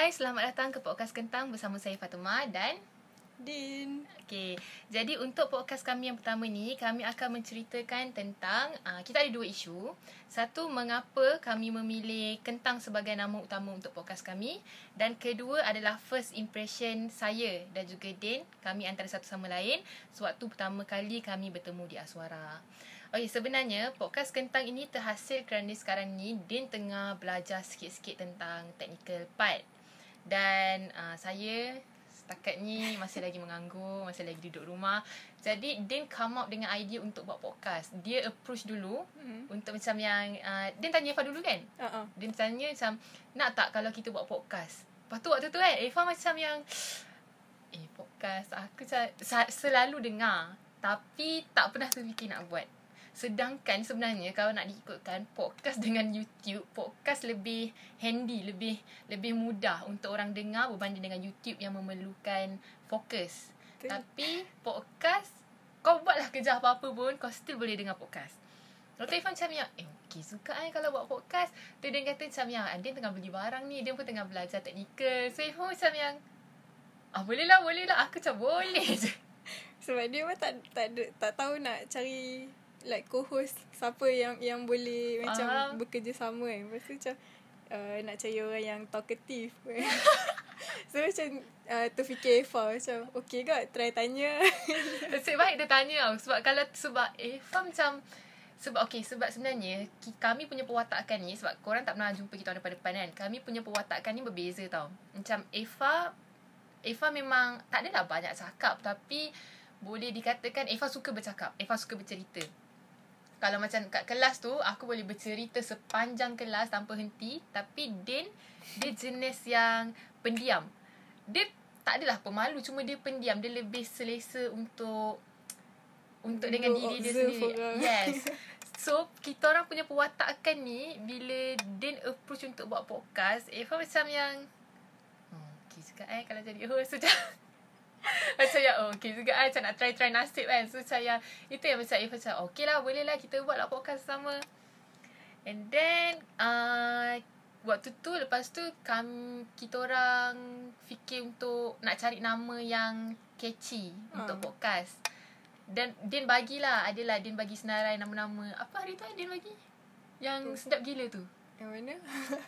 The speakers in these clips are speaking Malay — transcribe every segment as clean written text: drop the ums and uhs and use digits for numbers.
Hai, selamat datang ke Podcast Kentang bersama saya Fatema dan Din. Okey, jadi untuk podcast kami yang pertama ni, kami akan menceritakan tentang kita ada dua isu. Satu, mengapa kami memilih kentang sebagai nama utama untuk podcast kami, dan kedua adalah first impression saya dan juga Din, kami antara satu sama lain sewaktu pertama kali kami bertemu di Aswara. Okey, sebenarnya podcast kentang ini terhasil kerana sekarang ni Din tengah belajar sikit-sikit tentang technical part, dan saya setakat ni masih lagi menganggur, masih lagi duduk rumah. Jadi Din come up dengan idea untuk buat podcast. Dia approach dulu untuk macam yang Din tanya Eva dulu kan. Din tanya macam, nak tak kalau kita buat podcast? Lepas tu waktu tu kan Eva macam yang podcast aku selalu dengar tapi tak pernah terfikir nak buat. Sedangkan sebenarnya kalau nak diikutkan podcast dengan YouTube, podcast lebih handy, lebih mudah untuk orang dengar berbanding dengan YouTube yang memerlukan fokus. Betul. Tapi podcast, kau buatlah kerja apa-apa pun, kau still boleh dengar podcast. Lepas tu Ifan macam yang okey suka kan kalau buat podcast. Tu dia kata macam yang Adin tengah beli barang ni, dia pun tengah belajar teknikal. So Ifan macam yang boleh lah. Aku macam boleh je. Sebab dia pun tak tahu nak cari like co-host siapa yang boleh macam bekerja sama kan. Lepas tu macam nak cari orang yang talkative kan. So macam terfikir Eva macam okay kot try tanya. Nasib baik dia tanya tau. Sebab sebenarnya kami punya perwatakan ni, sebab korang tak pernah jumpa kita depan-depan kan, kami punya perwatakan ni berbeza tau. Macam Eva memang tak adalah banyak cakap, tapi boleh dikatakan Eva suka bercakap, Eva suka bercerita. Kalau macam kat kelas tu, aku boleh bercerita sepanjang kelas tanpa henti. Tapi Din, dia jenis yang pendiam. Dia tak adalah pemalu, cuma dia pendiam. Dia lebih selesa untuk dengan diri dia sendiri. Yes. So, kita orang punya perwatakan ni, bila Din approach untuk buat podcast, Eva macam yang okay juga kalau jadi host. So, macam yang okay juga kan, macam nak try nasib kan. So saya, itu yang macam Eva macam okay lah, boleh lah kita buatlah podcast sama. And then waktu tu, lepas tu kita orang fikir untuk nak cari nama yang catchy untuk podcast. Dan Din bagilah, adalah Din bagi senarai nama-nama. Apa hari tu Din bagi? Yang sedap gila tu, yang mana?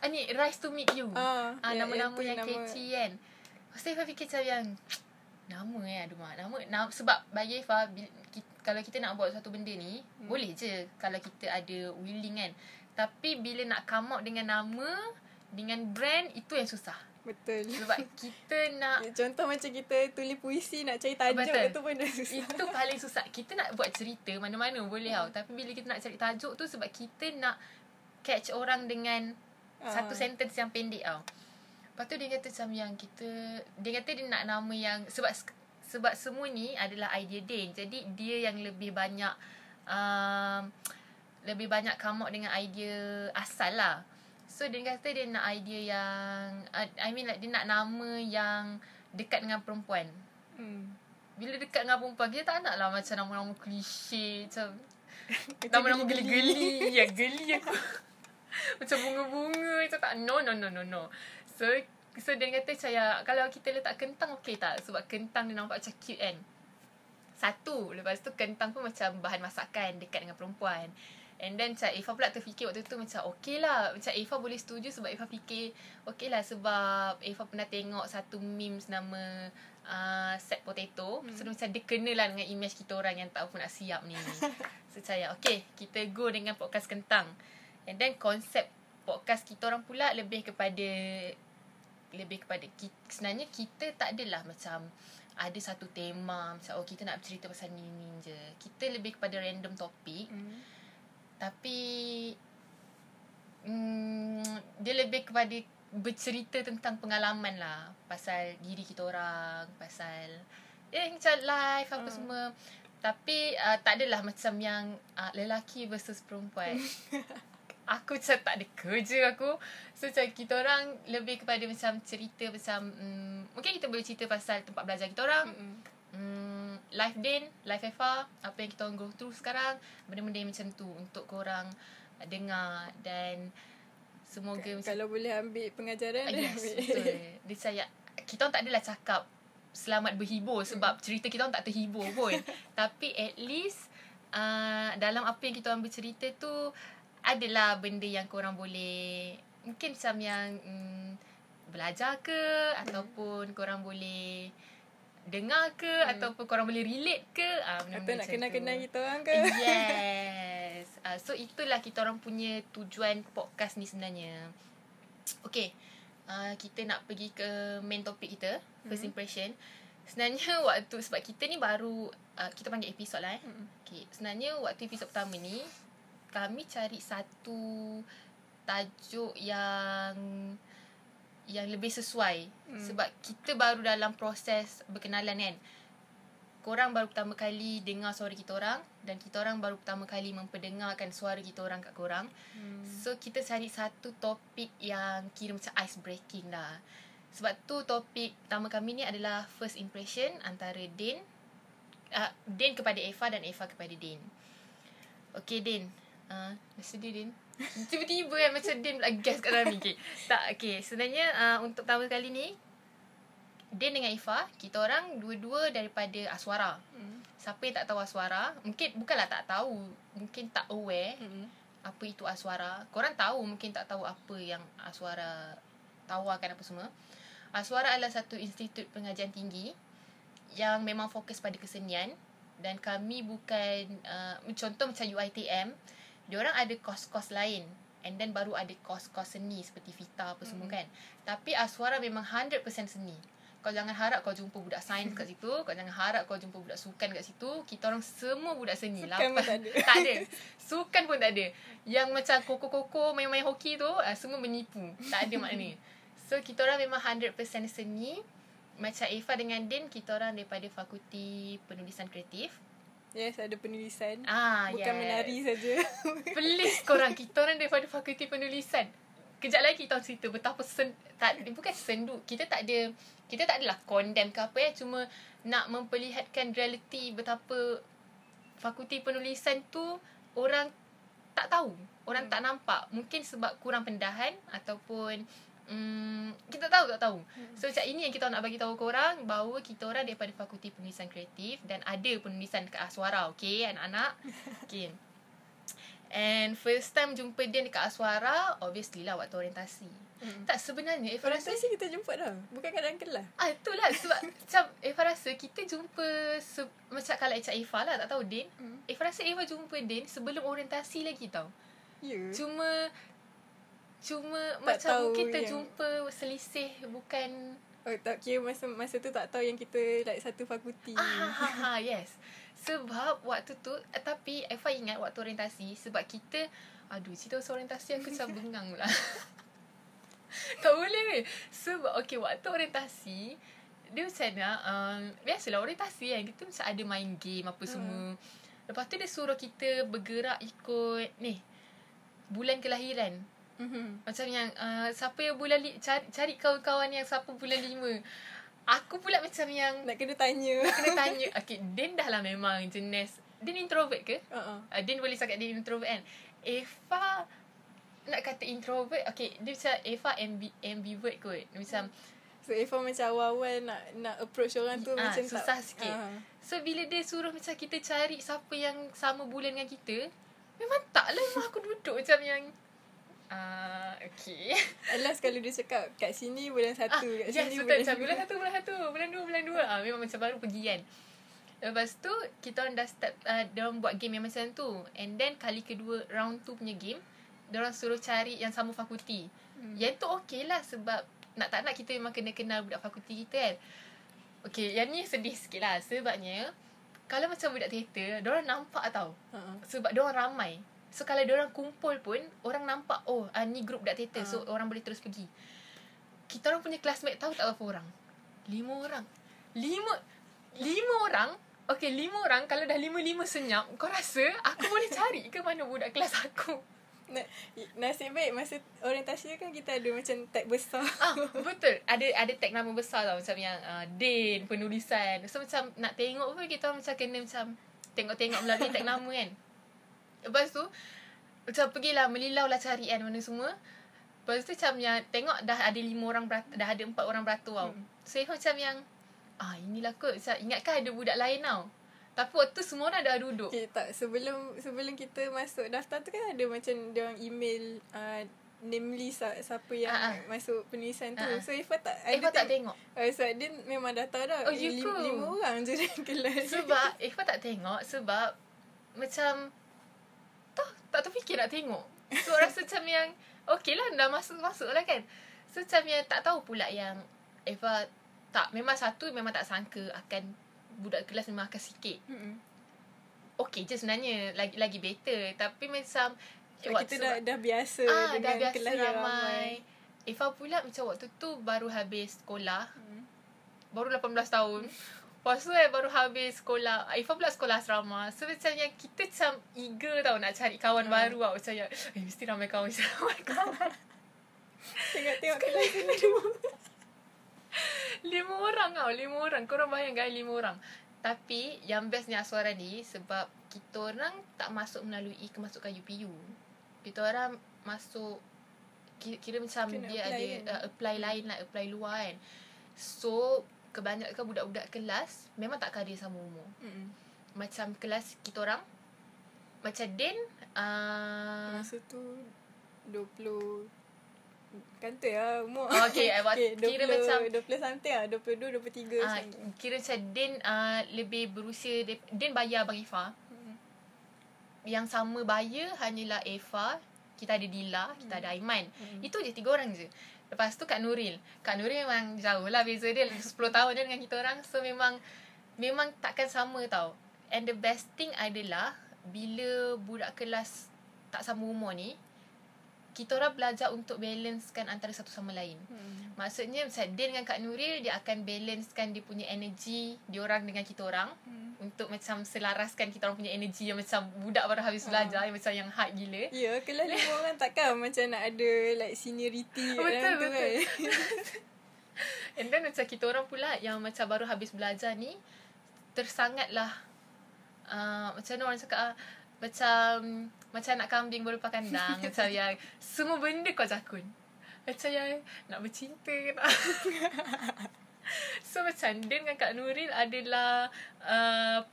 Ni Rise to Meet You. Nama-nama yang catchy kan. Pasal Eva fikir macam yang Nama, sebab bagi Eva, kalau kita nak buat satu benda ni boleh je kalau kita ada willing kan. Tapi bila nak come out dengan nama, dengan brand, itu yang susah. Betul. Sebab kita nak contoh macam kita tulis puisi, nak cari tajuk, itu pun dah susah. Itu paling susah. Kita nak buat cerita mana-mana boleh tau, tapi bila kita nak cari tajuk tu, sebab kita nak catch orang dengan satu sentence yang pendek tau. Lepas tu dia kata macam yang dia kata dia nak nama yang, sebab semua ni adalah idea Din. Jadi dia yang lebih banyak come out dengan idea asal lah. So dia kata dia nak idea yang dia nak nama yang dekat dengan perempuan. Bila dekat dengan perempuan, kita tak nak lah macam nama-nama klise, macam nama-nama geli-geli. Ya, geli aku. Macam bunga-bunga. Macam tak. No. So dia kata saya, kalau kita letak kentang okey tak? Sebab kentang dia nampak macam cute kan. Satu. Lepas tu kentang pun macam bahan masakan, dekat dengan perempuan. And then macam Eva pula terfikir waktu tu macam okey lah, macam Eva boleh setuju. Sebab Eva fikir okey lah, sebab Eva pernah tengok satu memes nama set potato. So macam dia kena lah dengan image kita orang yang tak pun nak siap ni. So saya okey, kita go dengan podcast kentang. And then konsep podcast kita orang pula lebih kepada sebenarnya kita tak adalah macam ada satu tema macam kita nak bercerita pasal ni je. Kita lebih kepada random topik. Tapi dia lebih kepada bercerita tentang pengalaman lah, pasal diri kita orang, pasal macam life apa semua. Tapi tak adalah macam yang lelaki versus perempuan. Aku macam tak ada kerja aku. So macam kita orang lebih kepada macam cerita macam mungkin kita boleh cerita pasal tempat belajar kita orang, life Din, life Eva, apa yang kita orang go through sekarang, benda-benda macam tu untuk korang dengar. Dan Semoga kalau boleh ambil pengajaran betul. Dia saya, kita orang tak adalah cakap selamat berhibur sebab cerita kita orang tak terhibur pun. Tapi at least dalam apa yang kita orang bercerita tu adalah benda yang korang boleh, mungkin macam yang belajar ke, ataupun korang boleh dengar ke, ataupun korang boleh relate ke, atau nak kenal-kenal kita orang ke. Yes. So itulah kita orang punya tujuan podcast ni sebenarnya. Okay, kita nak pergi ke main topik kita, first impression. Sebenarnya waktu, sebab kita ni baru, kita panggil episod lah okay. Sebenarnya waktu episod pertama ni kami cari satu tajuk yang lebih sesuai. Sebab kita baru dalam proses berkenalan kan. Korang baru pertama kali dengar suara kita orang, dan kita orang baru pertama kali memperdengarkan suara kita orang kat korang. So kita cari satu topik yang kira macam ice breaking lah. Sebab tu topik pertama kami ni adalah first impression antara Din kepada Eva dan Eva kepada Din. Okay Din, sedih Din. Tiba-tiba kan macam Din pula gas kat dalam ni. Sebenarnya untuk pertama kali ni Din dengan Ifah, kita orang dua-dua daripada Aswara. Siapa yang tak tahu Aswara, mungkin bukanlah tak tahu, mungkin tak aware apa itu Aswara. Korang tahu, mungkin tak tahu apa yang Aswara tawarkan apa semua. Aswara adalah satu institut pengajian tinggi yang memang fokus pada kesenian. Dan kami bukan contoh macam UiTM, diorang ada kos-kos lain, and then baru ada kos-kos seni seperti FITA apa semua kan. Tapi Aswara memang 100% seni. Kau jangan harap kau jumpa budak sains kat situ, kau jangan harap kau jumpa budak sukan kat situ. Kita orang semua budak seni. Sukan pun tak ada. Tak ada. Sukan pun tak ada. Yang macam koko-koko main-main hoki tu, semua menipu. Tak ada maknanya. So kita orang memang 100% seni. Macam Eva dengan Din, kita orang daripada Fakulti Penulisan Kreatif. Yes, ada penulisan. Bukan menari saja. Please korang, kita orang daripada Fakulti Penulisan. Kejap lagi kita cerita betapa bukan senduk. Kita tak adalah condemn ke apa ya, cuma nak memperlihatkan realiti betapa Fakulti Penulisan tu orang tak tahu, orang tak nampak. Mungkin sebab kurang pendahan ataupun kita tak tahu. So macam ini yang kita nak bagi tahu korang, bahawa kita orang daripada Fakulti Penulisan Kreatif dan ada penulisan kat Aswara, okay anak-anak. Okay. And first time jumpa dia dekat Aswara, obviously lah waktu orientasi. Tak, sebenarnya Eva rasa kita jumpa dah, bukan kadang kelas. Itulah sebab macam Eva rasa kita jumpa macam kalau Eva lah, tak tahu Din. Eva rasa Eva jumpa Din sebelum orientasi lagi tau. Yeah. Cuma tak macam kita jumpa selisih, bukan. Oh, tak kira masa tu tak tahu yang kita like satu fakulti. Yes. Sebab waktu tu, tapi Eva ingat waktu orientasi, sebab kita, cerita pasal orientasi aku macam bengang pula. Tak boleh ni. Sebab waktu orientasi dia macam nak, biasalah orientasi kan, kita macam ada main game apa semua. Lepas tu dia suruh kita bergerak ikut ni bulan kelahiran. Macam yang siapa yang bulan cari kawan-kawan yang siapa bulan 5. Aku pula macam yang Nak kena tanya. Okay, Din dah lah memang jenis Din introvert ke? Din boleh cakap Din introvert kan. Eva nak kata introvert, okay, dia macam Eva ambivert kot. Macam so Eva macam awal-awal nak approach orang tu macam susah sikit. So bila dia suruh macam kita cari siapa yang sama bulan dengan kita, memang tak lah. Memang aku duduk macam yang okay. Alas kalau dia cakap kat sini bulan 1, kat sini bulan 2. Memang macam baru pergi kan. Lepas tu kita orang dah start, dia orang buat game yang macam tu. And then kali kedua round tu punya game, dia orang suruh cari yang sama fakulti. Yang tu okay lah, sebab nak tak nak kita memang kena kenal budak fakulti kita kan. Okay, yang ni sedih sikit lah. Sebabnya kalau macam budak teater, dia orang nampak tau. Sebab dia orang ramai. So kalau diorang kumpul pun, orang nampak, ni grup budak teater. So orang boleh terus pergi. Kita orang punya classmate tahu tak berapa orang? 5 orang. Lima orang. Okay, 5 orang. Kalau dah 5-5 senyap, kau rasa aku boleh cari ke mana budak kelas aku? Nasib baik masa orientasi kan kita ada macam tag besar. Betul. Ada tag nama besar tau. Macam yang Din, penulisan. So macam nak tengok pun kita macam kena macam tengok-tengok melalui tag nama kan. Lepas tu macam pergilah, melilau lah cari kan, mana semua. Lepas tu macam yang tengok dah ada 5 orang beratur, dah ada 4 orang beratur tau. Saya macam yang inilah kot, ingatkan ada budak lain tau. Tapi waktu tu semua orang dah duduk. Okay, tak, sebelum kita masuk daftar tu kan ada macam dia orang email name list siapa yang masuk penulisan tu. So Ifah tak tengok. Sebab dia memang dah tahu dah 5 orang je dalam kelas. Sebab Ifah tak tengok sebab macam tak terfikir nak tengok. So rasa macam yang okey lah, dah masuk lah kan. So macam yang tak tahu pula yang Ifah tak, memang satu memang tak sangka akan budak kelas memang akan sikit. Okey je sebenarnya, lagi better. Tapi macam kita dah biasa dengan dah biasa kelas ramai. Ifah pula macam waktu tu baru habis sekolah, baru 18 tahun. Lepas tu baru habis sekolah, Ifah pula sekolah asrama. So macam yang kita macam eager tau nak cari kawan baru tau. Macam yang mesti ramai kawan. Tengok-tengok kelas ni 5 orang tau. 5 orang. Korang bayangkan 5 orang. Tapi yang bestnya Aswara ni, sebab kita orang tak masuk melalui kemasukan UPU. Kita orang masuk kira macam kena dia apply ada apply lain lah, apply luar kan. So kebanyakan budak-budak kelas memang tak karir sama umur. Macam kelas kita orang, macam Din masa tu 20 kan tu ya umur. Okay, kira 20, macam 20 something lah, 22, 23 kira macam Din lebih berusia. Din bayar abang Ifah. Yang sama bayar hanyalah Ifah, kita ada Dila, kita ada Aiman. Itu je 3 orang je. Lepas tu Kak Nuril. Kak Nuril memang jauh lah beza dia 10 tahun dia dengan kita orang. So memang takkan sama tau. And the best thing adalah bila budak kelas tak sama umur ni, kita orang belajar untuk balancekan antara satu sama lain. Maksudnya macam Din dengan Kak Nuril, dia akan balancekan dia punya energy diorang dengan kita orang, untuk macam selaraskan kita orang punya energy yang macam budak baru habis belajar yang macam yang hard gila. Ya, kelas 5 orang takkan macam nak ada like seniority. Betul. And then macam kita orang pula yang macam baru habis belajar ni tersangatlah macam mana orang cakap macam nak kambing baru pakai kandang. Macam yang semua benda kau jakun. Macam yang nak bercinta nak. So macam Din dengan Kak Nuril adalah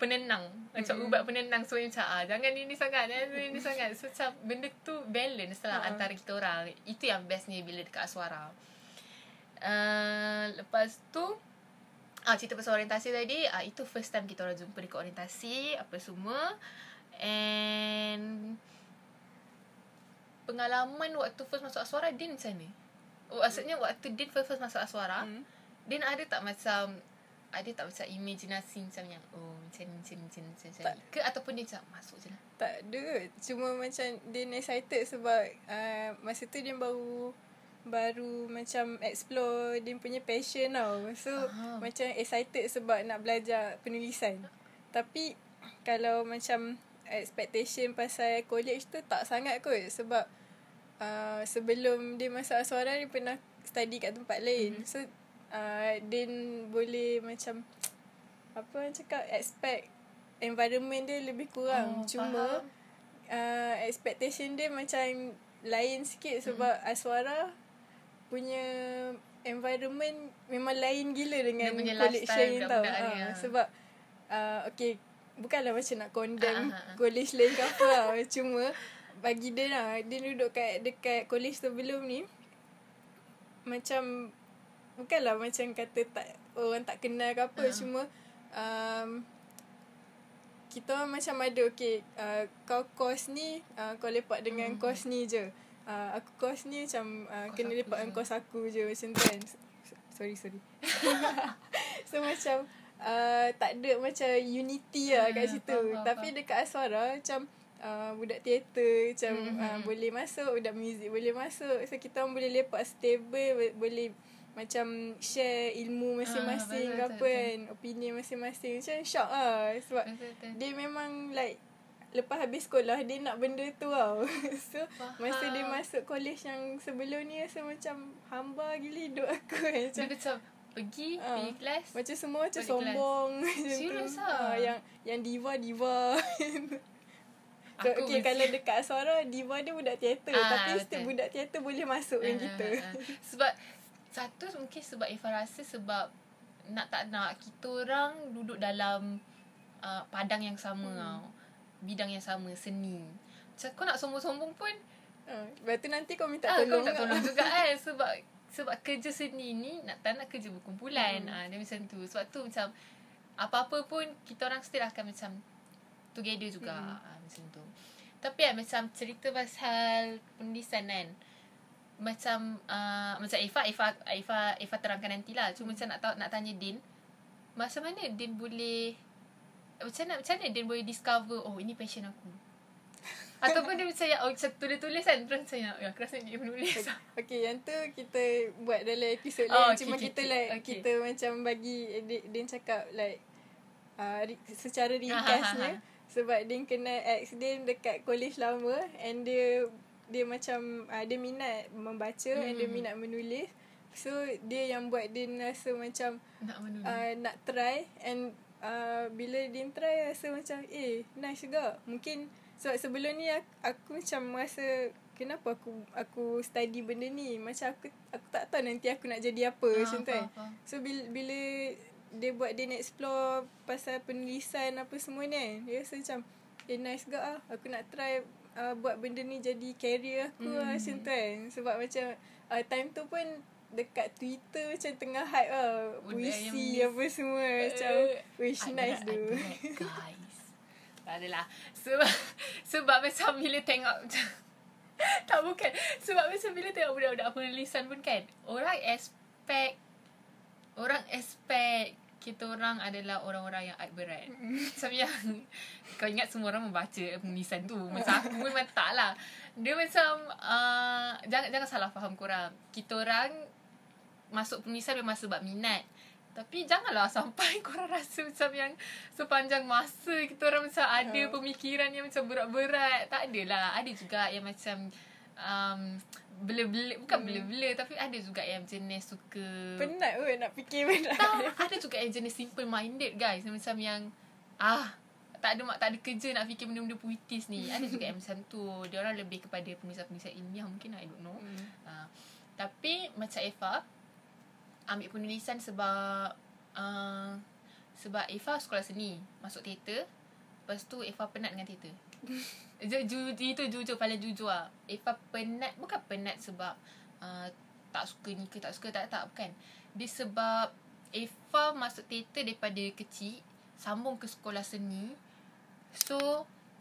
penenang. Macam ubat penenang. So macam jangan ini sangat, jangan ini sangat. So macam benda tu balance lah antara kita orang. Itu yang bestnya bila dekat Aswara. Lepas tu cerita pasal orientasi tadi, itu first time kita orang jumpa dekat orientasi apa semua. And pengalaman waktu first masuk Aswara, Din macam ni. Maksudnya waktu Din first masuk Aswara, Din ada tak macam imaginasi macam yang macam ke, ataupun dia macam masuk je lah? Tak ada, cuma macam Din excited sebab masa tu Din baru macam explore Din punya passion tau. So macam excited sebab nak belajar penulisan. Tapi kalau macam expectation pasal college tu tak sangat kot. Sebab sebelum dia masuk Aswara, dia pernah study kat tempat lain. So Din boleh macam apa orang cakap, expect environment dia lebih kurang. Cuma expectation dia macam lain sikit. Sebab Aswara punya environment memang lain gila dengan college lain tau. Sebab okay, bukanlah macam nak condemn college lain ke apa lah. Cuma bagi dia lah, dia duduk dekat college sebelum ni, macam bukanlah macam kata tak, orang tak kenal ke apa. Cuma kita macam ada okay, kau course ni kau lepak dengan course ni je, aku course ni macam kena lepak dengan course aku je macam tu kan. Sorry So macam tak ada macam unity lah kat situ. Tapi dekat Aswara macam budak teater macam boleh masuk, budak muzik boleh masuk. So kita orang boleh lepak stable, boleh macam share ilmu masing-masing ke apa kan, opini masing-masing. Macam shock lah sebab dia memang like lepas habis sekolah dia nak benda tu tau. So masa dia masuk college yang sebelum ni rasa macam hamba gila hidup aku kan. Macam pergi kelas, macam semua macam sombong. Serius lah. Yang diva-diva. Okay, kalau dekat Aswara Diva dia budak teater, tapi setiap budak teater boleh masuk dengan kita. Sebab satu mungkin sebab Ifah rasa sebab nak tak nak kita orang duduk dalam padang yang sama tau, bidang yang sama, seni. Macam kau nak sombong-sombong pun lepas tu nanti kau minta tolong, kau minta tolong juga kan. Sebab kerja seni ni nak tak nak kerja berkumpulan. Dia macam tu. Sebab tu macam apa-apa pun kita orang still akan macam together juga. Macam tu. Tapi kan macam cerita pasal penulisan kan, macam macam Ifah terangkan nantilah. Cuma macam nak tanya Din, macam mana Din boleh, macam mana Din boleh discover oh ini passion aku? Ataupun dia macam tulis-tulis kan, terus macam aku rasa dia menulis. Okay, yang tu kita buat dalam episod lain. Cuma kita like kita macam bagi Din cakap like secara ringkasnya. Sebab Din kenal ex Din dekat college lama, and dia macam dia minat membaca and dia minat menulis. So dia yang buat Din rasa macam nak try. And bila Din try rasa macam nice juga. Mungkin sebab sebelum ni aku macam rasa kenapa aku study benda ni, macam aku tak tahu nanti aku nak jadi apa macam tu kan. So bila dia buat dia nak explore pasal penulisan apa semua ni kan, dia rasa macam nice juga ah, aku nak try buat benda ni jadi career aku macam tu kan. Sebab macam time tu pun dekat Twitter macam tengah hype puisi apa semua macam wish nice tu guys. Adalah sebab macam bila tengok tak bukan sebab macam bila tengok budak-budak penulisan pun kan, orang expect kita orang adalah orang-orang yang art berat. Macam yang kau ingat semua orang membaca penulisan tu, macam aku pun memang tak lah. Dia macam jangan salah faham korang, kita orang masuk penulisan memang sebab minat. Tapi janganlah sampai korang rasa macam yang sepanjang masa kita orang macam ada pemikiran yang macam berat-berat. Tak adalah. Ada juga yang macam bela-bela. Bukan bela-bela, tapi ada juga yang jenis suka penat pun nak fikir berat. Ada juga yang jenis simple minded guys, macam yang tak ada kerja nak fikir benda-benda puitis ni. Ada juga yang macam tu. Dia orang lebih kepada penulisan-penulisan ilmiah mungkin, I don't know. Tapi macam Ifah ambil penulisan sebab sebab Ifah sekolah seni, masuk teater. Lepas tu Ifah penat dengan teater. Itu jujur, paling jujur lah. Ifah penat, bukan penat sebab tak suka ni ke tak suka, tak bukan. Dia sebab Ifah masuk teater daripada kecil, sambung ke sekolah seni. So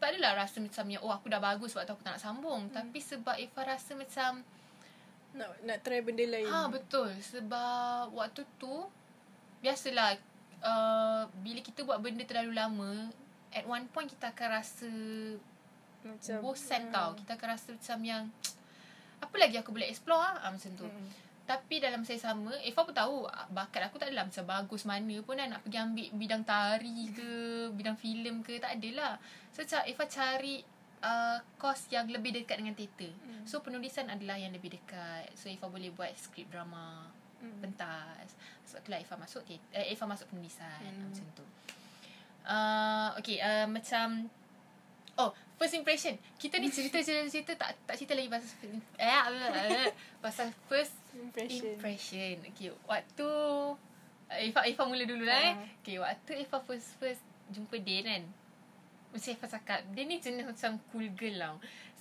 tak adalah rasa macam yang oh aku dah bagus sebab tu aku tak nak sambung. Tapi sebab Ifah rasa macam nak try benda lain. Betul. Sebab waktu tu biasalah bila kita buat benda terlalu lama, at one point kita akan rasa macam bosan tau. Kita akan rasa macam yang apa lagi aku boleh explore macam tu. Tapi dalam saya sama, Ifah pun tahu bakat aku tak adalah macam bagus mana pun kan. Nak pergi ambil bidang tari ke bidang filem ke, tak adalah. So Ifah cari course yang lebih dekat dengan teater. So penulisan adalah yang lebih dekat. So Ifah boleh buat skrip drama, pentas. Sebab itulah Ifah masuk Ifah masuk penulisan macam tu. Okay, macam first impression. Kita ni cerita tak cerita lagi pasal first impression. Okay, waktu Ifah mula dululah Okay, waktu Ifah first jumpa Din kan, macam Ifah cakap dia ni jenis macam cool girl lah.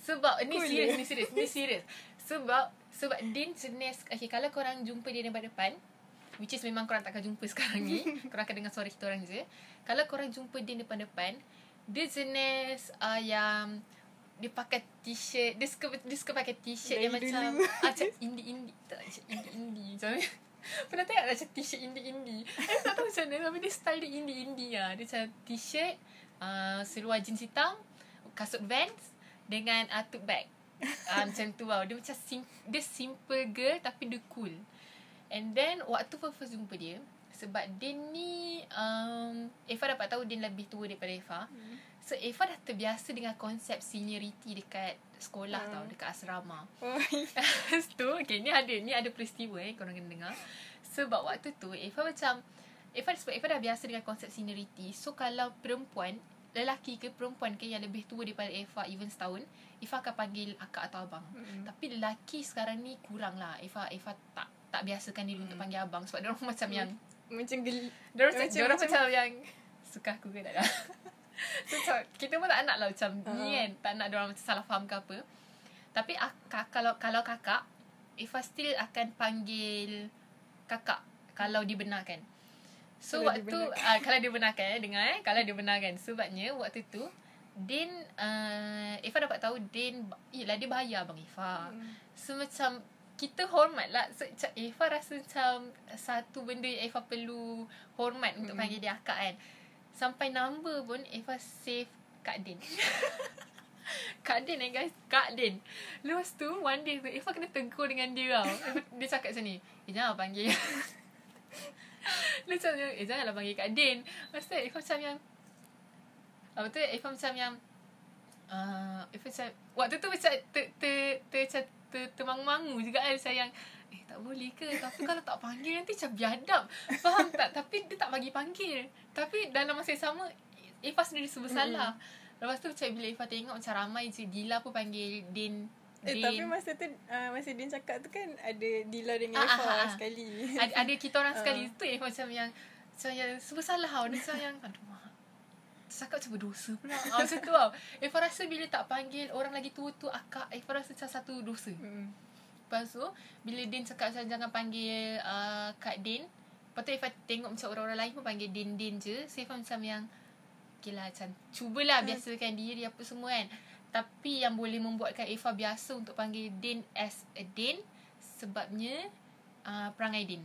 Sebab cool ni serius Sebab Din jenis, okay, kalau korang jumpa dia depan, which is memang korang takkan jumpa sekarang ni, korang akan dengar suara kita orang je. Kalau korang jumpa Din depan, dia jenis yang dia pakai t-shirt. Dia suka pakai t-shirt yang macam indie macam ni. Pernah tengok macam t-shirt indie saya tak tahu macam mana, tapi dia style dia indie lah. Dia macam t-shirt, seluar jeans hitam, kasut Vans dengan tote bag macam tu tau. Dia macam dia simple girl tapi dia cool. And then waktu first jumpa dia, sebab dia ni Ifah dapat tahu dia lebih tua daripada Ifah. So Ifah dah terbiasa dengan konsep seniority dekat sekolah tau, dekat asrama. So okay, ni ada peristiwa korang kena dengar. Sebab waktu tu Ifah dah biasa dengan konsep seniority. So kalau perempuan lelaki ke perempuan ke yang lebih tua daripada Effa even setahun, Effa akan panggil akak atau abang. Tapi lelaki sekarang ni kurang lah. Effa tak biasakan diri untuk panggil abang. Sebab dia orang macam yang macam geli. Dia orang macam yang suka aku ke tak dah. So, kita pun tak nak lah macam ni kan. Tak nak dia orang macam salah faham ke apa. Tapi kalau kakak, Effa still akan panggil kakak kalau dibenarkan. So kalau waktu kalau dibenarkan kalau dibenarkan, sebabnya waktu tu Din Effa dapat tahu Din ialah dia bahaya abang Effa. So macam kita hormat lah. So Effa rasa macam satu benda yang Effa perlu hormat untuk panggil dia akak kan. Sampai number pun Effa save Kak Din. Kak Din guys, Kak Din. Lepas tu one day Effa kena tegur dengan dia tau. Dia cakap macam ni, jangan panggil macam janganlah panggil Kak Din. Maksudnya Effa macam yang apa tu, Effa macam yang Effa macam waktu tu macam termangu-mangu juga kan. Macam yang tak boleh ke, tapi kalau tak panggil nanti macam biadab, faham tak? Tapi dia tak panggil, tapi dalam masa yang sama Effa sendiri serba salah. Lepas tu macam bila Effa tengok macam ramai je Dila pun panggil Din. Tapi masa tu masa Din cakap tu kan ada Dila dengan Effa sekali. Ada kita orang sekali. Tu Effa macam yang sebab salah tau. Dia macam yang aduh mak, cakap macam berdosa pula. Macam tu tau. Effa rasa bila tak panggil orang lagi tua tu akak, Effa rasa macam satu dosa. Lepas tu bila Din cakap macam jangan panggil Kak Din, lepas tu Effa tengok macam orang-orang lain pun panggil Din je. So Effa macam yang okay lah, macam cubalah biasakan diri apa semua kan. Tapi yang boleh membuatkan Effa biasa untuk panggil Din as a Din, sebabnya perangai Din.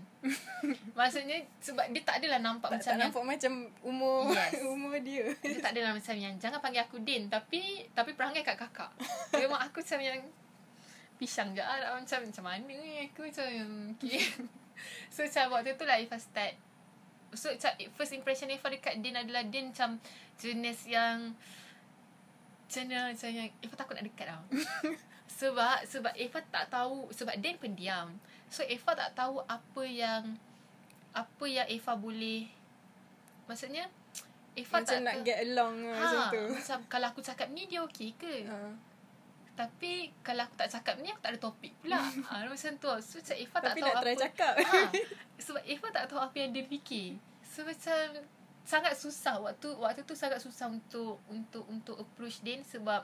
Maksudnya sebab dia tak adalah nampak macam umur umur dia. Dia tak adalah macam yang jangan panggil aku Din, tapi perangai kat kakak. Dia memang aku macam yang pisang je lah. Macam mana ni aku macam okay. So macam waktu tu lah Effa start. So first impression Effa dekat Din adalah Din macam jenis yang Macam yang Effa takut nak dekat tau. Sebab Effa tak tahu. Sebab Din pendiam, so Effa tak tahu apa yang Effa boleh. Maksudnya Effa macam tak nak get along macam tu. Macam kalau aku cakap ni dia okey ke, tapi kalau aku tak cakap ni aku tak ada topik pula. Macam tu. So macam Effa tak tahu apa cakap. Sebab Effa tak tahu apa yang dia fikir. So macam sangat susah waktu tu sangat susah untuk approach Din, sebab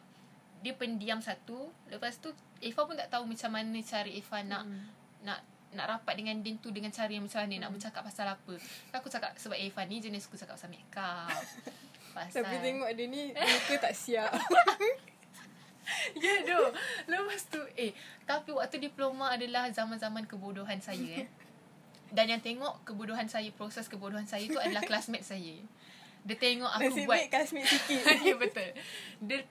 dia pendiam satu. Lepas tu Effa pun tak tahu macam mana cara Effa nak rapat dengan Din tu dengan cara yang macam mana, nak bercakap pasal apa. Aku cakap sebab Effa ni jenis suka cakap pasal makeup. Pasal tapi tengok dia ni muka tak siap. Ya doh. Lepas tu tapi waktu diploma adalah zaman-zaman kebodohan saya. Dan yang tengok kebodohan saya, proses kebodohan saya tu adalah classmate saya. Dia tengok aku nasib buat classmate sikit. Ya betul. Dia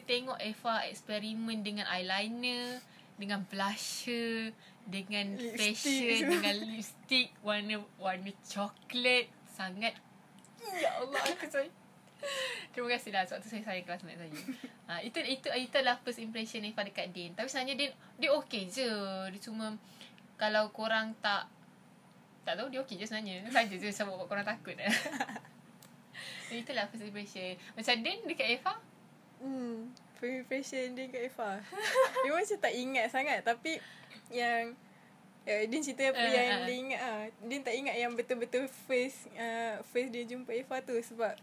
tengok Effa eksperimen dengan eyeliner, dengan blusher, dengan lipstick, fashion, dengan lipstick warna coklat. Sangat ya Allah aku sayang. Terima kasihlah sebab tu saya sayang classmate saya. Itulah first impression Effa dekat Din. Tapi sebenarnya Din okey je. Dia cuma kalau korang tak tahu dia okey je sebenarnya. Saja je macam buat korang takut. Itulah first impression. Macam Din dekat Effa? First impression Din dekat Effa, dia macam tak ingat sangat. Tapi yang Din cerita apa yang dia ingat Din tak ingat yang betul-betul first dia jumpa Effa tu. Sebab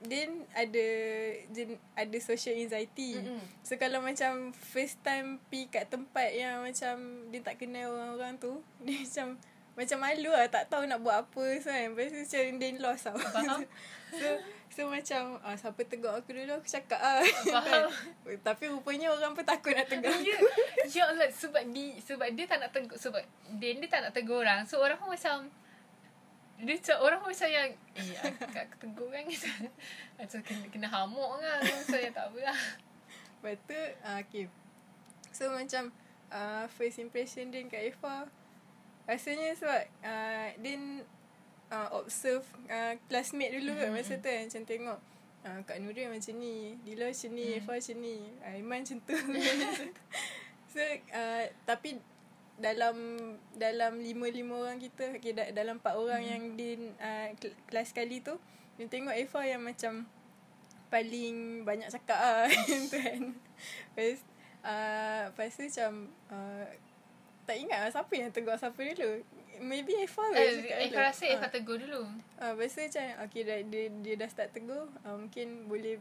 Din ada social anxiety. So kalau macam first time pergi kat tempat yang macam Din tak kenal orang-orang tu, dia macam malu lah, tak tahu nak buat apa kan. Lepas tu macam Din lost tau. So macam siapa tegur aku dulu, aku cakap lah. Tapi rupanya orang pun takut nak tegur. Ya Allah, sebab dia tak nak tegur. Sebab Din dia tak nak tegur orang. So orang pun macam dia orang macam yang aku tegur kan. Macam kena hamuk kan. So yang tak apalah. Lepas tu okay. So macam first impression Din kat Effa, rasanya sebab Din observe classmate dulu kan. Masa tu macam tengok Kak Nuril macam ni, Dila macam ni, Effa macam ni, Aiman macam tu. So tapi dalam 5 orang kita, okay, dalam 4 orang yang Din kelas sekali tu, dia tengok Effa yang macam paling banyak cakap lah tu kan. Lepas tu macam tak ingat lah siapa yang tegur siapa dulu. Maybe Effa Effa rasa Effa tegur dulu. Lepas tu macam okay, dia dah start tegur, mungkin boleh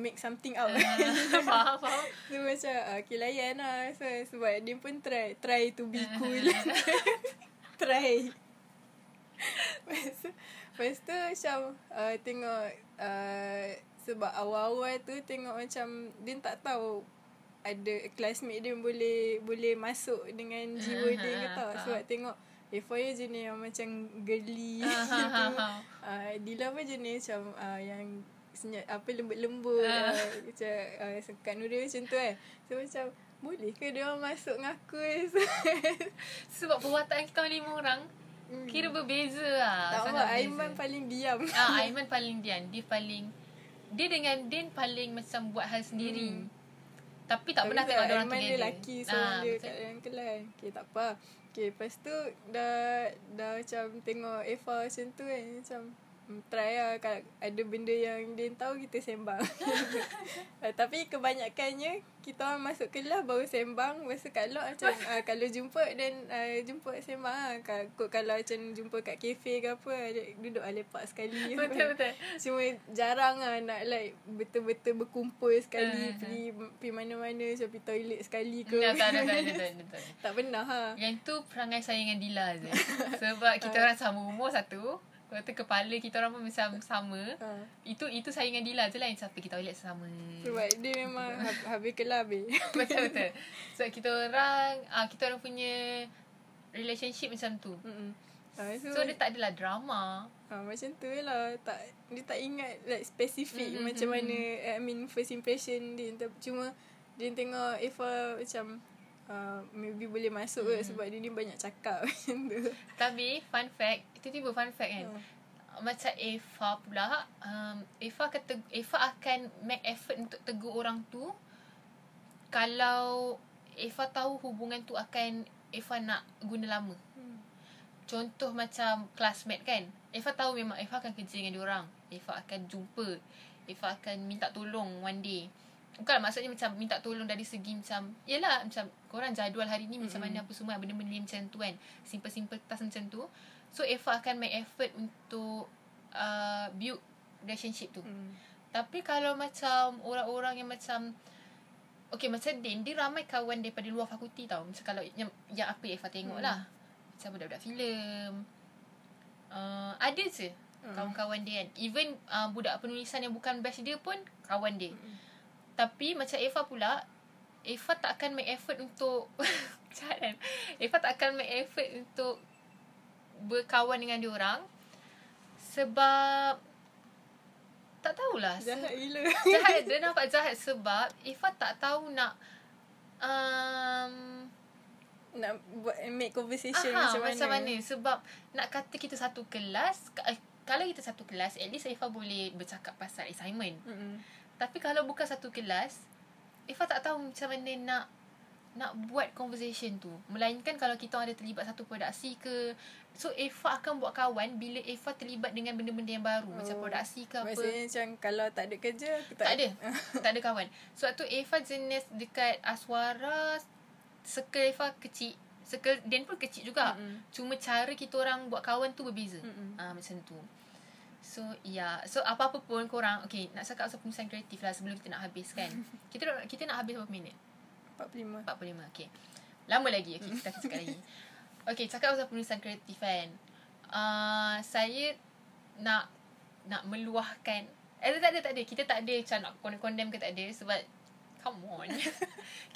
make something out. Faham. So macam okay layan lah, so sebab dia pun try to be cool. Try. Lepas tu macam tengok sebab awal-awal tu tengok macam dia tak tahu ada classmate dia boleh masuk dengan jiwa dia ke tau. Sebab tengok Foya jenis yang macam girly gitu. Dila pun jenis macam yang senyap, apa, lembut-lembut macam Kak Nuril macam tu kan. So macam boleh ke dia orang masuk ngaku? Sebab perwataan kita lima orang kira berbeza lah. Tak apa, Aiman paling diam. Aiman paling diam. Dia dengan Din paling macam buat hal sendiri. Tapi tak pernah tengok orang together. Aiman dia lelaki, so dia kat dalam kelas. Okay, tak apa. Okay, lepas tu dah macam tengok Effa macam tu kan. Macam try lah, kalau ada benda yang Din tahu kita sembang. Tapi kebanyakannya kita orang masuk kelas baru sembang. Lepas tu kalau macam kalau jumpa then jumpa sembang lah. Kalau macam jumpa kat kafe ke apa, duduk lah lepak sekali. Betul-betul. Cuma jarang lah nak like betul-betul berkumpul sekali. Pergi mana-mana, macam pergi toilet sekali ke. Tak. Tak pernah lah. Yang tu perangai saya dengan Dila je. Sebab kita orang sama umur satu. Lepas tu kepala kita orang pun macam sama. Itu saya dengan Dila je lah yang sampai kita toilet sama. Sebab dia memang habis kelah habis. Betul-betul. So kita orang punya relationship macam tu. So dia tak adalah drama. Macam tu lah. Dia tak ingat like spesifik macam mana. I mean first impression dia. Cuma dia tengok Effa macam maybe boleh masuk ke sebab dia ni banyak cakap macam tu. Tapi fun fact kan, macam Effa pula, Effa akan make effort untuk tegur orang tu kalau Effa tahu hubungan tu akan Effa nak guna lama. Contoh macam classmate kan, Effa tahu memang Effa akan kerja dengan diorang, Effa akan jumpa, Effa akan minta tolong one day. Bukan maksudnya macam minta tolong dari segi macam yelah macam korang jadual hari ni macam mana apa semua, benda-benda macam tu kan, simple-simple task macam tu. So Effa akan make effort untuk build relationship tu. Tapi kalau macam orang-orang yang macam okay macam Din, dia ramai kawan daripada luar fakulti tau. Macam kalau yang apa Effa tengok lah, macam budak-budak filem, ada je kawan-kawan dia kan. Even budak penulisan yang bukan batch dia pun kawan dia. Tapi macam Effa pula, Effa tak akan make effort untuk Effa tak akan make effort untuk berkawan dengan diorang. Sebab tak tahulah, jahat gila. Jahat, dia nampak jahat. Sebab Effa tak tahu nak nak buat make conversation macam mana. Sebab nak kata kita satu kelas, kalau kita satu kelas at least Effa boleh bercakap pasal assignment. Tapi kalau bukan satu kelas, Effa tak tahu macam mana nak buat conversation tu. Melainkan kalau kita ada terlibat satu produksi ke. So Effa akan buat kawan bila Effa terlibat dengan benda-benda yang baru. Macam produksi ke apa. Maksudnya macam kalau tak ada kerja, tak ada kawan. Sebab tu Effa jenis dekat Aswara, circle Effa kecil, circle Dan pun kecil juga. Cuma cara kita orang buat kawan tu berbeza. Macam tu. So yeah, so apa-apa pun korang, okay nak cakap pasal penulisan kreatif lah sebelum kita nak habis kan. Kita nak habis berapa minit? 45. Okay, lama lagi. Okay, kita akan cakap lagi. Okay, cakap pasal penulisan kreatif kan. Saya nak meluahkan. Tak ada. Kita tak ada macam nak condemn ke, tak ada. Sebab come on.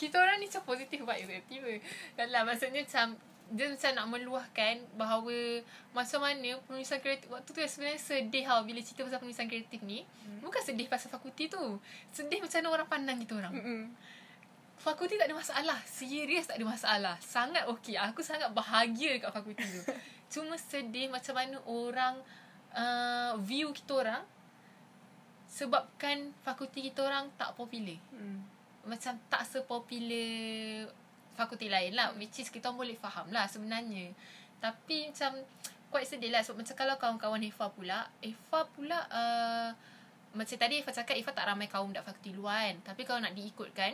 Kita orang ni macam positif vibe tiba. Dalam maksudnya macam dia macam nak meluahkan bahawa macam mana penulisan kreatif. Waktu tu sebenarnya sedih tau bila cerita pasal penulisan kreatif ni. Bukan sedih pasal fakulti tu, sedih macam mana orang pandang kita orang. Fakulti tak ada masalah, serius tak ada masalah, sangat okey. Aku sangat bahagia dekat fakulti tu. Cuma sedih macam mana orang view kita orang, sebabkan fakulti kita orang tak popular. Macam tak sepopular fakulti lain lah, which is kita boleh faham lah sebenarnya. Tapi macam quite sedih lah. So macam kalau kawan-kawan Effa pula macam tadi Effa cakap, Effa tak ramai kaum dak fakulti luar kan. Tapi kalau nak diikutkan,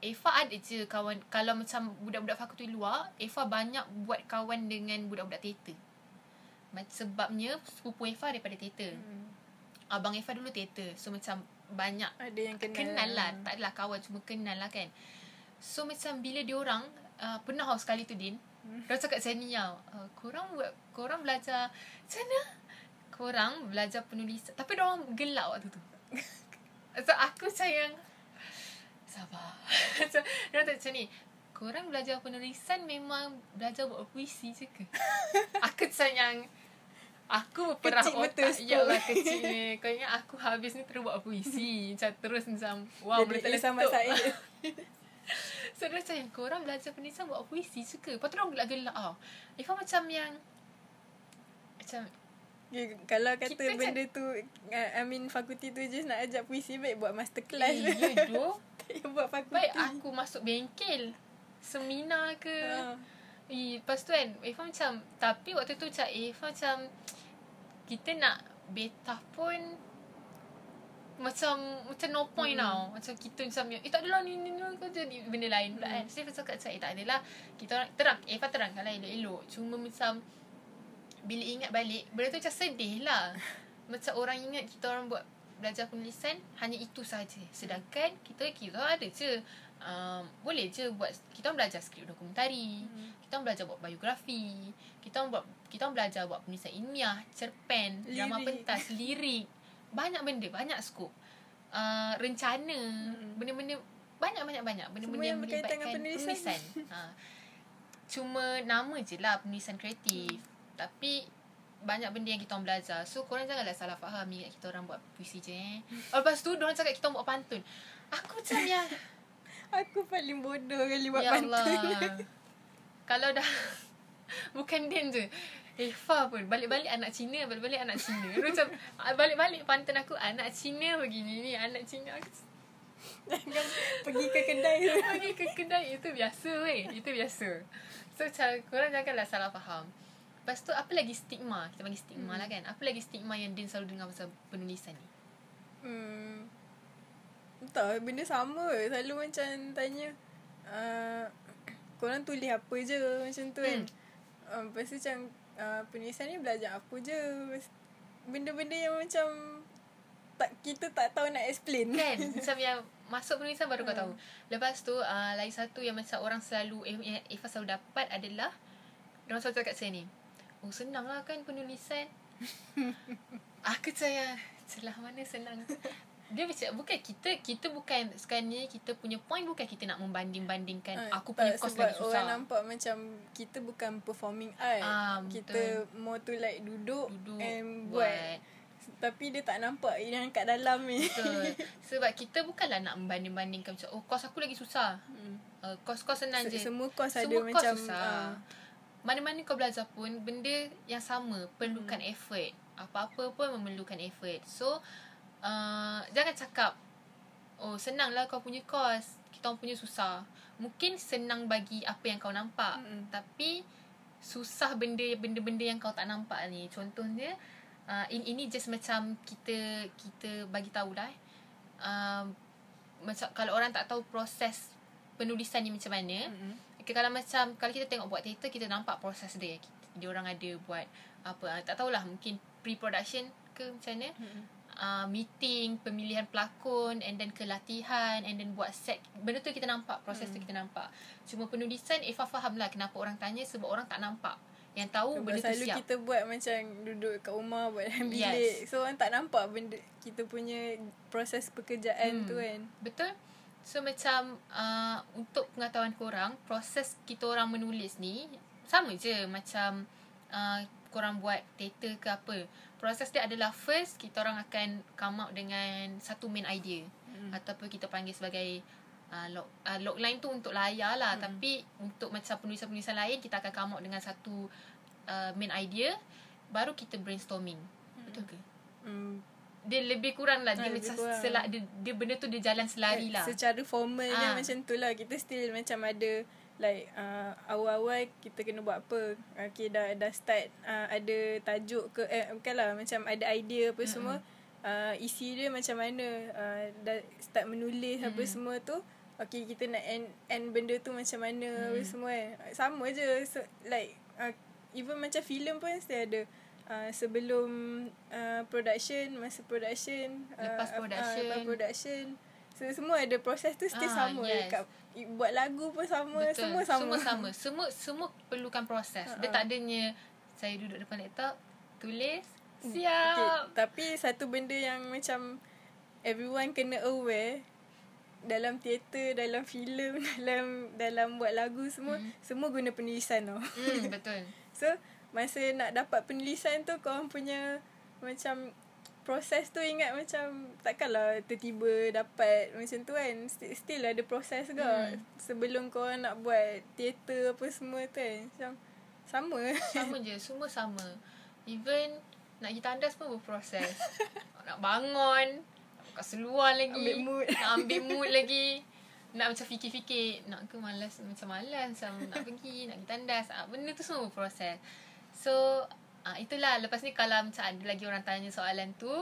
Effa ada je kawan. Kalau macam budak-budak fakulti luar, Effa banyak buat kawan dengan budak-budak teater. Sebabnya sepupu Effa daripada teater. Abang Effa dulu teater. So macam banyak ada yang kenal lah. Tak adalah kawan, cuma kenal lah kan. So macam bila diorang pernah sekali tu Din, diorang cakap macam ni tau, korang belajar macam mana? Korang belajar penulisan. Tapi diorang gelak waktu tu. So aku macam yang sabar. So diorang tak macam ni, korang belajar penulisan memang belajar buat puisi je ke? Aku sayang, aku perah otak. Ya lah kecilnya. Kau ingat aku habis ni terus buat puisi. Macam terus macam wow, meletak-letak sama saya. So dia sayang, korang belajar penulisan buat puisi je ke? Lepas tu diorang gelak-gelak tau. Ifah macam yang macam ya, kalau kata benda tu I mean fakulti tu je nak ajak puisi, baik buat master class. Ya doh. Tak buat fakulti. Baik aku masuk bengkel seminar ke lepas tu kan Effa macam, tapi waktu tu macam Effa macam kita nak beta pun macam no point tau. Macam kita macam tak adalah ni kau jadi benda lain pula kan. So Effa cakap macam tak adalah, kita terang Effa terangkanlah elok-elok. Cuma macam bila ingat balik benda tu macam sedih lah. Macam orang ingat kita orang buat belajar penulisan hanya itu saja, sedangkan kita ada je boleh je buat. Kita belajar skrip dokumentari, kita belajar buat biografi, kita belajar buat penulisan ilmiah, cerpen, lirik, drama pentas, lirik. Banyak benda, banyak skop, rencana, benda-benda banyak benda-benda yang melibatkan penulisan. Cuma nama je lah penulisan kreatif, tapi banyak benda yang kita orang belajar. So korang janganlah salah faham ingat kita orang buat puisi je Lepas tu diorang cakap kita orang buat pantun. Aku macam yang aku paling bodoh kali buat pantun. Kalau dah bukan Din je, Effa pun balik-balik anak Cina macam balik-balik pantun aku anak Cina begini ni, anak Cina aku. Pergi ke kedai itu biasa itu biasa. So korang janganlah salah faham. Lepas tu apa lagi stigma, kita panggil stigma lah kan. Apa lagi stigma yang Din selalu dengar pasal penulisan ni? Entah, benda sama. Selalu macam tanya korang tulis apa je macam tu kan. Lepas tu macam penulisan ni belajar apa je. Benda-benda yang macam kita tak tahu nak explain kan. Macam yang masuk penulisan baru kau tahu. Lepas tu lagi satu yang macam orang selalu Effa selalu dapat adalah diorang selalu cakap saya ni, oh senang lah kan penulisan. Aku sayang, celah mana senang. Dia macam bukan kita bukan sekarang kita punya point bukan kita nak membanding-bandingkan aku punya course lagi susah. Sebab orang nampak macam kita bukan performing art. Kita betul. More to like duduk and buat. Tapi dia tak nampak yang kat dalam ni. Betul. Sebab kita bukanlah nak membanding-bandingkan macam oh course aku lagi susah. Course senang je. Semua course ada macam susah. Mana-mana kau belajar pun benda yang sama perlukan effort. Apa-apa pun memerlukan effort. So jangan cakap oh senanglah kau punya course, kita orang punya susah. Mungkin senang bagi apa yang kau nampak, tapi susah benda-benda yang kau tak nampak ni. Contohnya ini just macam kita bagi tahulah macam kalau orang tak tahu proses penulisan ni macam mana. Kalau kita tengok buat teater, kita nampak proses dia. Dia orang ada buat apa, tak tahulah, mungkin pre-production ke macam mana. Meeting, pemilihan pelakon, and then kelatihan, and then buat set. Benda tu kita nampak, proses tu kita nampak. Cuma penulisan Effa faham lah kenapa orang tanya, sebab orang tak nampak. Yang tahu sebab benda tu siap. Selalu kita buat macam duduk kat rumah, buat dalam bilik. So orang tak nampak benda kita punya proses pekerjaan tu kan. Betul. So macam untuk pengetahuan korang, proses kita orang menulis ni sama je macam korang buat teater ke apa. Proses dia adalah first kita orang akan come out dengan satu main idea ataupun kita panggil sebagai logline tu untuk layar lah. Tapi untuk macam penulisan-penulisan lain, kita akan come out dengan satu main idea, baru kita brainstorming. Betul ke? Dia lebih kurang lah dia macam dia benda tu dia jalan selari lah. Secara formalnya macam tu lah. Kita still macam ada like awal-awal kita kena buat apa. Okay, dah start ada tajuk ke, bukanlah, macam ada idea apa semua, isi dia macam mana, dah start menulis apa semua tu. Okay, kita nak end benda tu macam mana apa semua sama je. So, like even macam filem pun saya ada sebelum production, masa production, lepas production. So, semua ada proses tu still sama. Yes. Buat lagu pun sama. Betul. Semua perlukan proses. Dia tak adanya saya duduk depan laptop, tulis, siap. Okay. Tapi satu benda yang macam everyone kena aware, dalam teater, dalam filem, dalam buat lagu semua, semua guna penulisan tau. Betul. So, masa nak dapat penulisan tu, korang punya macam proses tu ingat macam takkanlah tiba-tiba dapat macam tu kan. Still ada proses ke. Sebelum korang nak buat teater apa semua tu kan, macam sama je, semua sama. Even nak pergi tandas pun berproses. Nak bangun, nak buka seluar lagi, nak ambil mood lagi, nak macam fikir-fikir nak ke malas, macam malas nak pergi, nak pergi tandas, benda tu semua berproses. So itulah, lepas ni kalau macam ada lagi orang tanya soalan tu,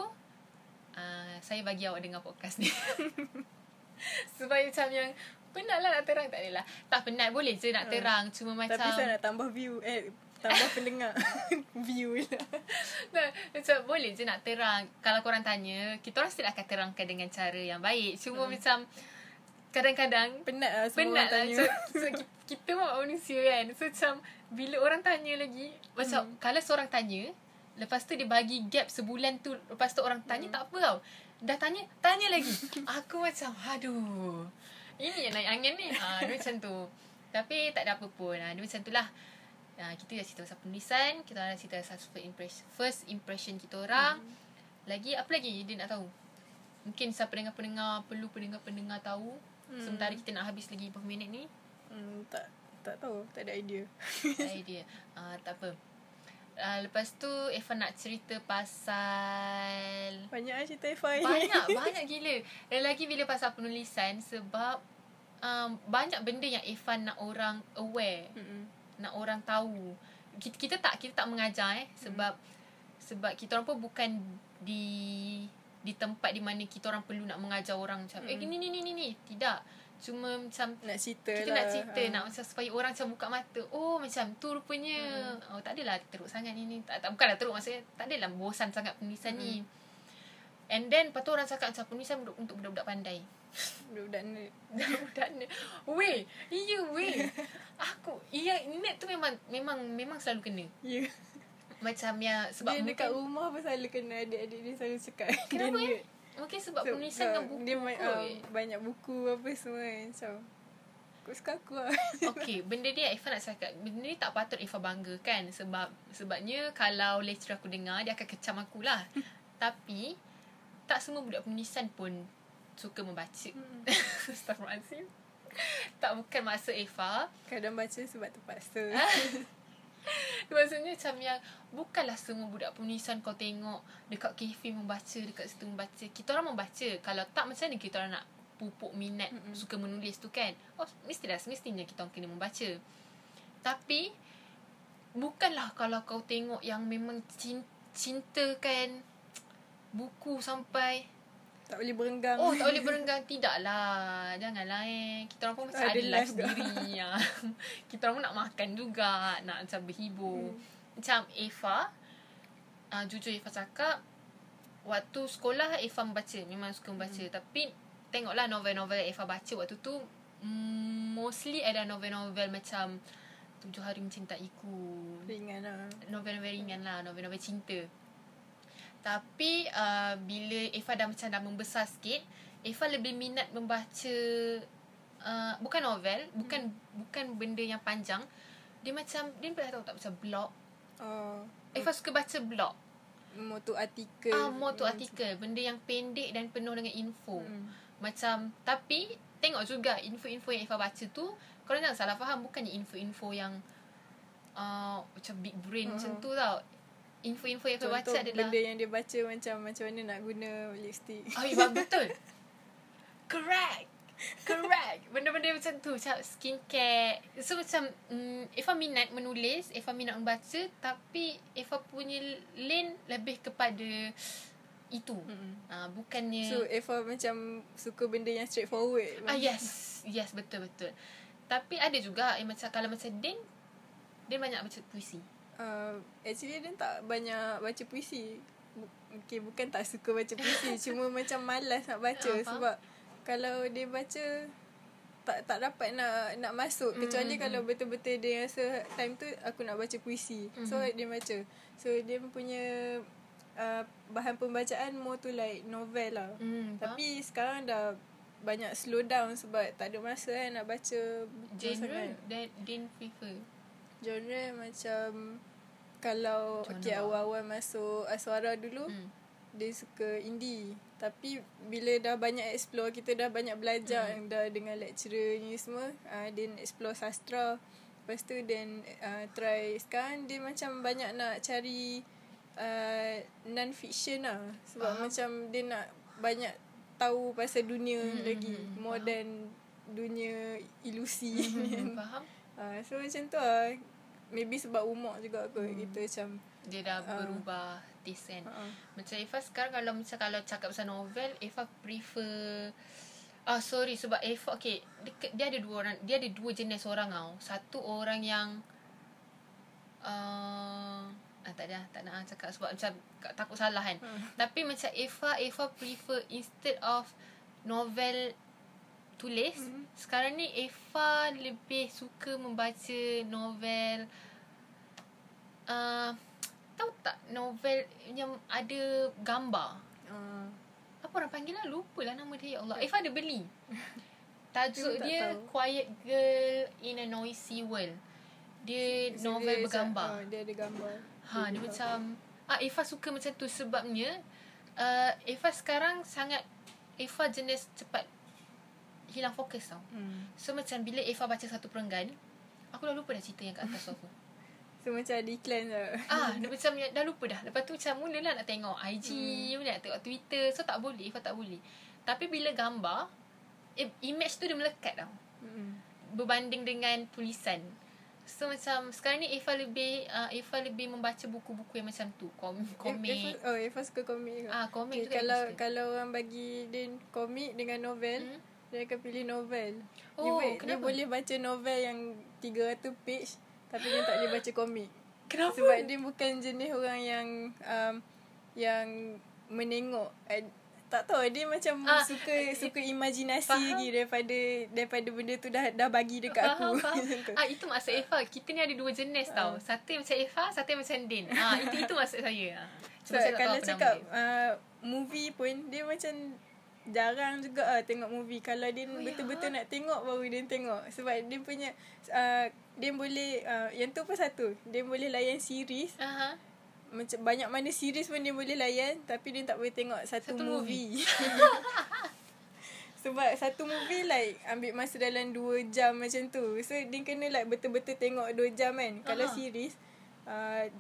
saya bagi awak dengar podcast ni. Supaya macam yang penat lah nak terang, tak adalah. Tak penat, boleh je nak terang. Cuma macam, tapi saya nak tambah view, tambah pendengar. View lah. Nah, macam boleh je nak terang. Kalau korang tanya, kita orang still akan terangkan dengan cara yang baik. Cuma macam kadang-kadang penat lah tanya. So, kita memang manusia kan. So macam bila orang tanya lagi, macam kalau seorang tanya, lepas tu dia bagi gap sebulan tu, lepas tu orang tanya, tak apa tau. Dah tanya lagi. Aku macam, aduh, ini yang naik angin ni. Dia macam tu. Tapi tak ada apa pun. Dia macam tu lah. Kita dah cerita pasal penulisan, kita dah cerita pasal first impression kita orang. Lagi apa lagi dia nak tahu? Mungkin siapa pendengar-pendengar, perlu pendengar-pendengar tahu. Sementara kita nak habis lagi beberapa minit ni. Tak tahu, tak ada idea. Tak apa. Lepas tu Effa nak cerita pasal, banyak lah cerita Effa ni. Banyak gila. Dan lagi bila pasal penulisan, sebab banyak benda yang Effa nak orang aware, nak orang tahu. Kita tak mengajar sebab kita orang pun bukan di tempat di mana kita orang perlu nak mengajar orang macam ni. Tidak. Cuma macam nak cerita kita lah. Nak cerita, nak macam supaya orang macam buka mata. Oh, macam tu rupanya. Oh, tak adalah teruk sangat ni. Tak, bukanlah teruk, maksudnya tak adalah bosan sangat penulisan ni. And then lepas tu orang cakap macam penulisan untuk budak-budak pandai. Budak-budak ni. Weh, ya weh. Net tu memang selalu kena. Ya. Yeah. Macam yang sebab dia dekat rumah pun selalu kena, adik-adik dia selalu cakap. Kenapa dia? Mungkin sebab penulisan dengan buku dia banyak buku apa semua. So aku suka aku lah. Okay, benda dia Ifah nak cakap, benda ni tak patut Ifah bangga kan. Sebabnya kalau lecturer aku dengar, dia akan kecam akulah. Tapi tak semua budak penulisan pun suka membaca. Astagfirullahaladzim. Tak, bukan maksud Ifah. Kadang baca sebab terpaksa. Maksudnya macam yang bukanlah semua budak penulisan kau tengok dekat kafe membaca, dekat situ membaca. Kita orang membaca. Kalau tak, macam mana kita orang nak pupuk minat suka menulis tu kan? Oh, mestinya kita orang kena membaca. Tapi bukanlah kalau kau tengok yang memang cintakan buku sampai tak boleh berenggang. Oh, tak boleh berenggang. Tidaklah. Janganlah Kita orang pun macam ada life sendiri. Kita orang pun nak makan juga, nak macam berhibur. Macam Effa, jujur Effa cakap, waktu sekolah Effa membaca, memang suka membaca. Tapi tengoklah novel-novel Effa baca waktu tu, mostly ada novel-novel macam 7 Hari Mencintaiku. Ringan lah. Novel-novel ringan lah, novel-novel cinta. Tapi bila Effa dah macam dah membesar sikit, Effa lebih minat membaca bukan novel, bukan benda yang panjang. Dia macam, dia pernah tahu tak, macam blog. Effa suka baca blog. More to artikel, benda yang pendek dan penuh dengan info. Macam, tapi tengok juga info-info yang Effa baca tu, korang jangan salah faham, bukannya info-info yang macam big brain macam tu tau. Info-info yang contoh, baca adalah benda yang dia baca macam mana nak guna lipstick. Betul. Correct. Correct. Benda-benda macam tu, macam skincare. So macam Eva minat menulis, Eva minat membaca, tapi Eva punya lane lebih kepada itu. Bukannya so Eva macam suka benda yang straightforward. Yes, betul-betul. Tapi ada juga macam kalau macam Din banyak baca puisi. Actually Din tak banyak baca puisi. Okay, bukan tak suka baca puisi, cuma macam malas nak baca. Sebab kalau dia baca tak dapat nak masuk, kecuali kalau betul-betul dia rasa time tu aku nak baca puisi. So dia baca. So dia punya bahan pembacaan more to like novel lah. Tapi sekarang dah banyak slow down sebab tak ada masa nak baca buku. Genre that Din prefer, genre macam kalau genre. Okay, awal-awal masuk Aswara dulu, dia suka indie. Tapi bila dah banyak explore, kita dah banyak belajar dah dengan lecturer ni semua, dia explore sastra. Lepas tu then try sekarang dia macam banyak nak cari non-fiction lah. Sebab macam dia nak banyak tahu pasal dunia lagi, more than dunia ilusi. Faham. So macam tu lah. Maybe sebab umur juga kot, kita macam dia dah berubah taste kan. Macam Eva sekarang kalau cakap pasal novel, Eva prefer sebab Eva okay, dia ada dua orang, dia ada dua jenis orang tau. Satu orang yang tak nak cakap sebab macam takut salah kan. Tapi macam Eva prefer instead of novel tulis, sekarang ni Eva lebih suka membaca novel. Tahu tak novel yang ada gambar? Apa orang panggil lah, lupalah nama dia, ya Allah. Eva ada beli. Tajuk dia Quiet Girl in a Noisy World. Dia novel bergambar. Dia ada gambar. Dia macam Eva suka macam tu sebabnya Eva sekarang sangat, Eva jenis cepat hilang fokus tau. So macam bila Eva baca satu perenggan, aku dah lupa dah cerita yang kat atas aku. So macam decline lah. Dia macam dah lupa dah. Lepas tu macam mulalah nak tengok IG, mula nak tengok Twitter. So tak boleh, Eva tak boleh. Tapi bila gambar, image tu dia melekat tau, berbanding dengan tulisan. So macam sekarang ni Eva lebih membaca buku-buku yang macam tu, komik. Eva suka komik. Komik okay, kalau orang bagi dia komik dengan novel, dia akan pilih novel. Dia boleh baca novel yang 300 page, tapi dia tak boleh baca komik. Kenapa? Sebab dia bukan jenis orang yang yang menengok. Tak tahu, dia macam suka imajinasi lagi daripada benda tu dah bagi dekat aku. Itu maksud Eva. Kita ni ada dua jenis tau. Satu macam Eva, satu macam Din. Itu maksud saya. So, kalau cakap movie pun dia macam jarang juga tengok movie. Kalau dia betul-betul nak tengok, baru dia tengok. Sebab dia punya dia boleh yang tu pun satu, dia boleh layan series. Macam banyak mana series pun dia boleh layan, tapi dia tak boleh tengok satu movie. Sebab satu movie like ambil masa dalam 2 jam macam tu. So dia kena like betul-betul tengok 2 jam kan. Kalau series 30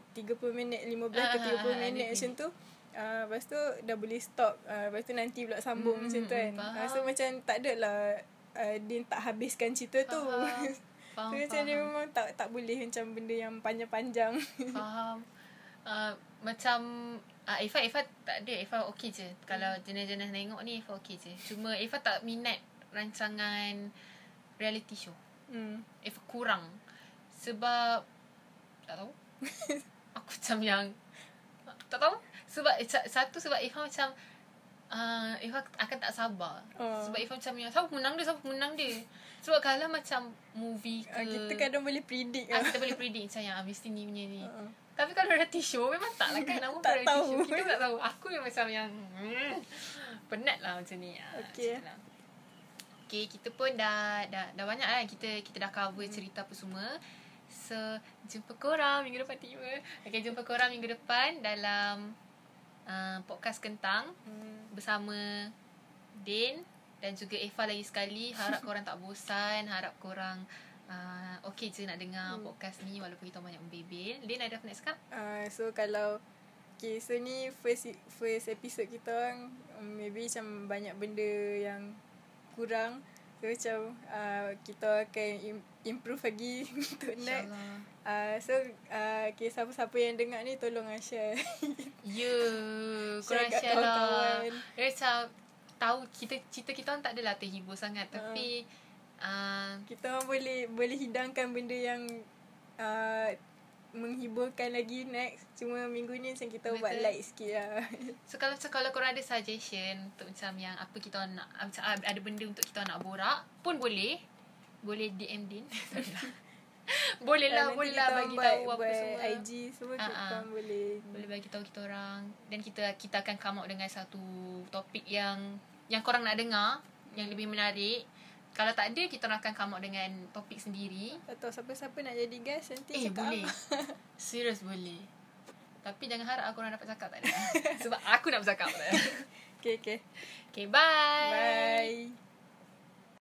minit 15 ke 30 minit macam tu. Lepas tu dah boleh stop. Lepas tu nanti pula sambung macam tu kan. So macam tak adalah dia tak habiskan cerita tu. So macam dia memang tak boleh macam benda yang panjang-panjang. Faham. Macam Eva tak ada. Eva okey je. Kalau jenis-jenis tengok ni Eva okey je. Cuma Eva tak minat rancangan reality show. Eva kurang. Sebab tak tahu. Aku macam yang tak tahu. Sebab satu, sebab Eva macam Eva akan tak sabar. Sebab Eva macam siapa menang dia. Sebab kalau macam movie ke, kita kadang boleh predict lah. Kita boleh predict macam yang habis ni punya ni. Tapi kalau reality show memang tak lah kan. Nama tak reality tahu show, kita tak tahu. Aku yang macam yang penat lah macam ni. Okay. Okay, kita pun dah banyak lah. Kita dah cover cerita apa semua. So jumpa korang minggu depan tiba. Okay, jumpa korang minggu depan dalam podcast Kentang bersama Din dan juga Eva lagi sekali. Harap korang tak bosan, harap korang okay je nak dengar podcast ni walaupun kita banyak membebel. Din ada apa nak cakap? So kalau okay, so ni first episode kita orang, maybe macam banyak benda yang kurang. So macam kita akan improve lagi untuk next. So siapa-siapa yang dengar ni tolonglah share. Korang share lah. Macam tahu kita cerita kita orang tak adalah terhibur sangat, tapi kita orang boleh hidangkan benda yang menghiburkan lagi next. Cuma minggu ni macam kita buat light sikit lah. So kalau korang ada suggestion untuk macam yang apa kita nak, ada benda untuk kita nak borak pun boleh DM Din. Boleh lah bagi tahu apa semua IG semua kita boleh bagi tahu kita orang, dan kita akan come out dengan satu topik yang korang nak dengar yang lebih menarik. Kalau tak ada, kita akan come out dengan topik sendiri. Atau siapa-siapa nak jadi guest nanti cakap boleh. Serius boleh. Tapi jangan harap aku orang dapat cakap tak ada. Sebab aku nak bercakap tak ada. Okay, bye. Bye.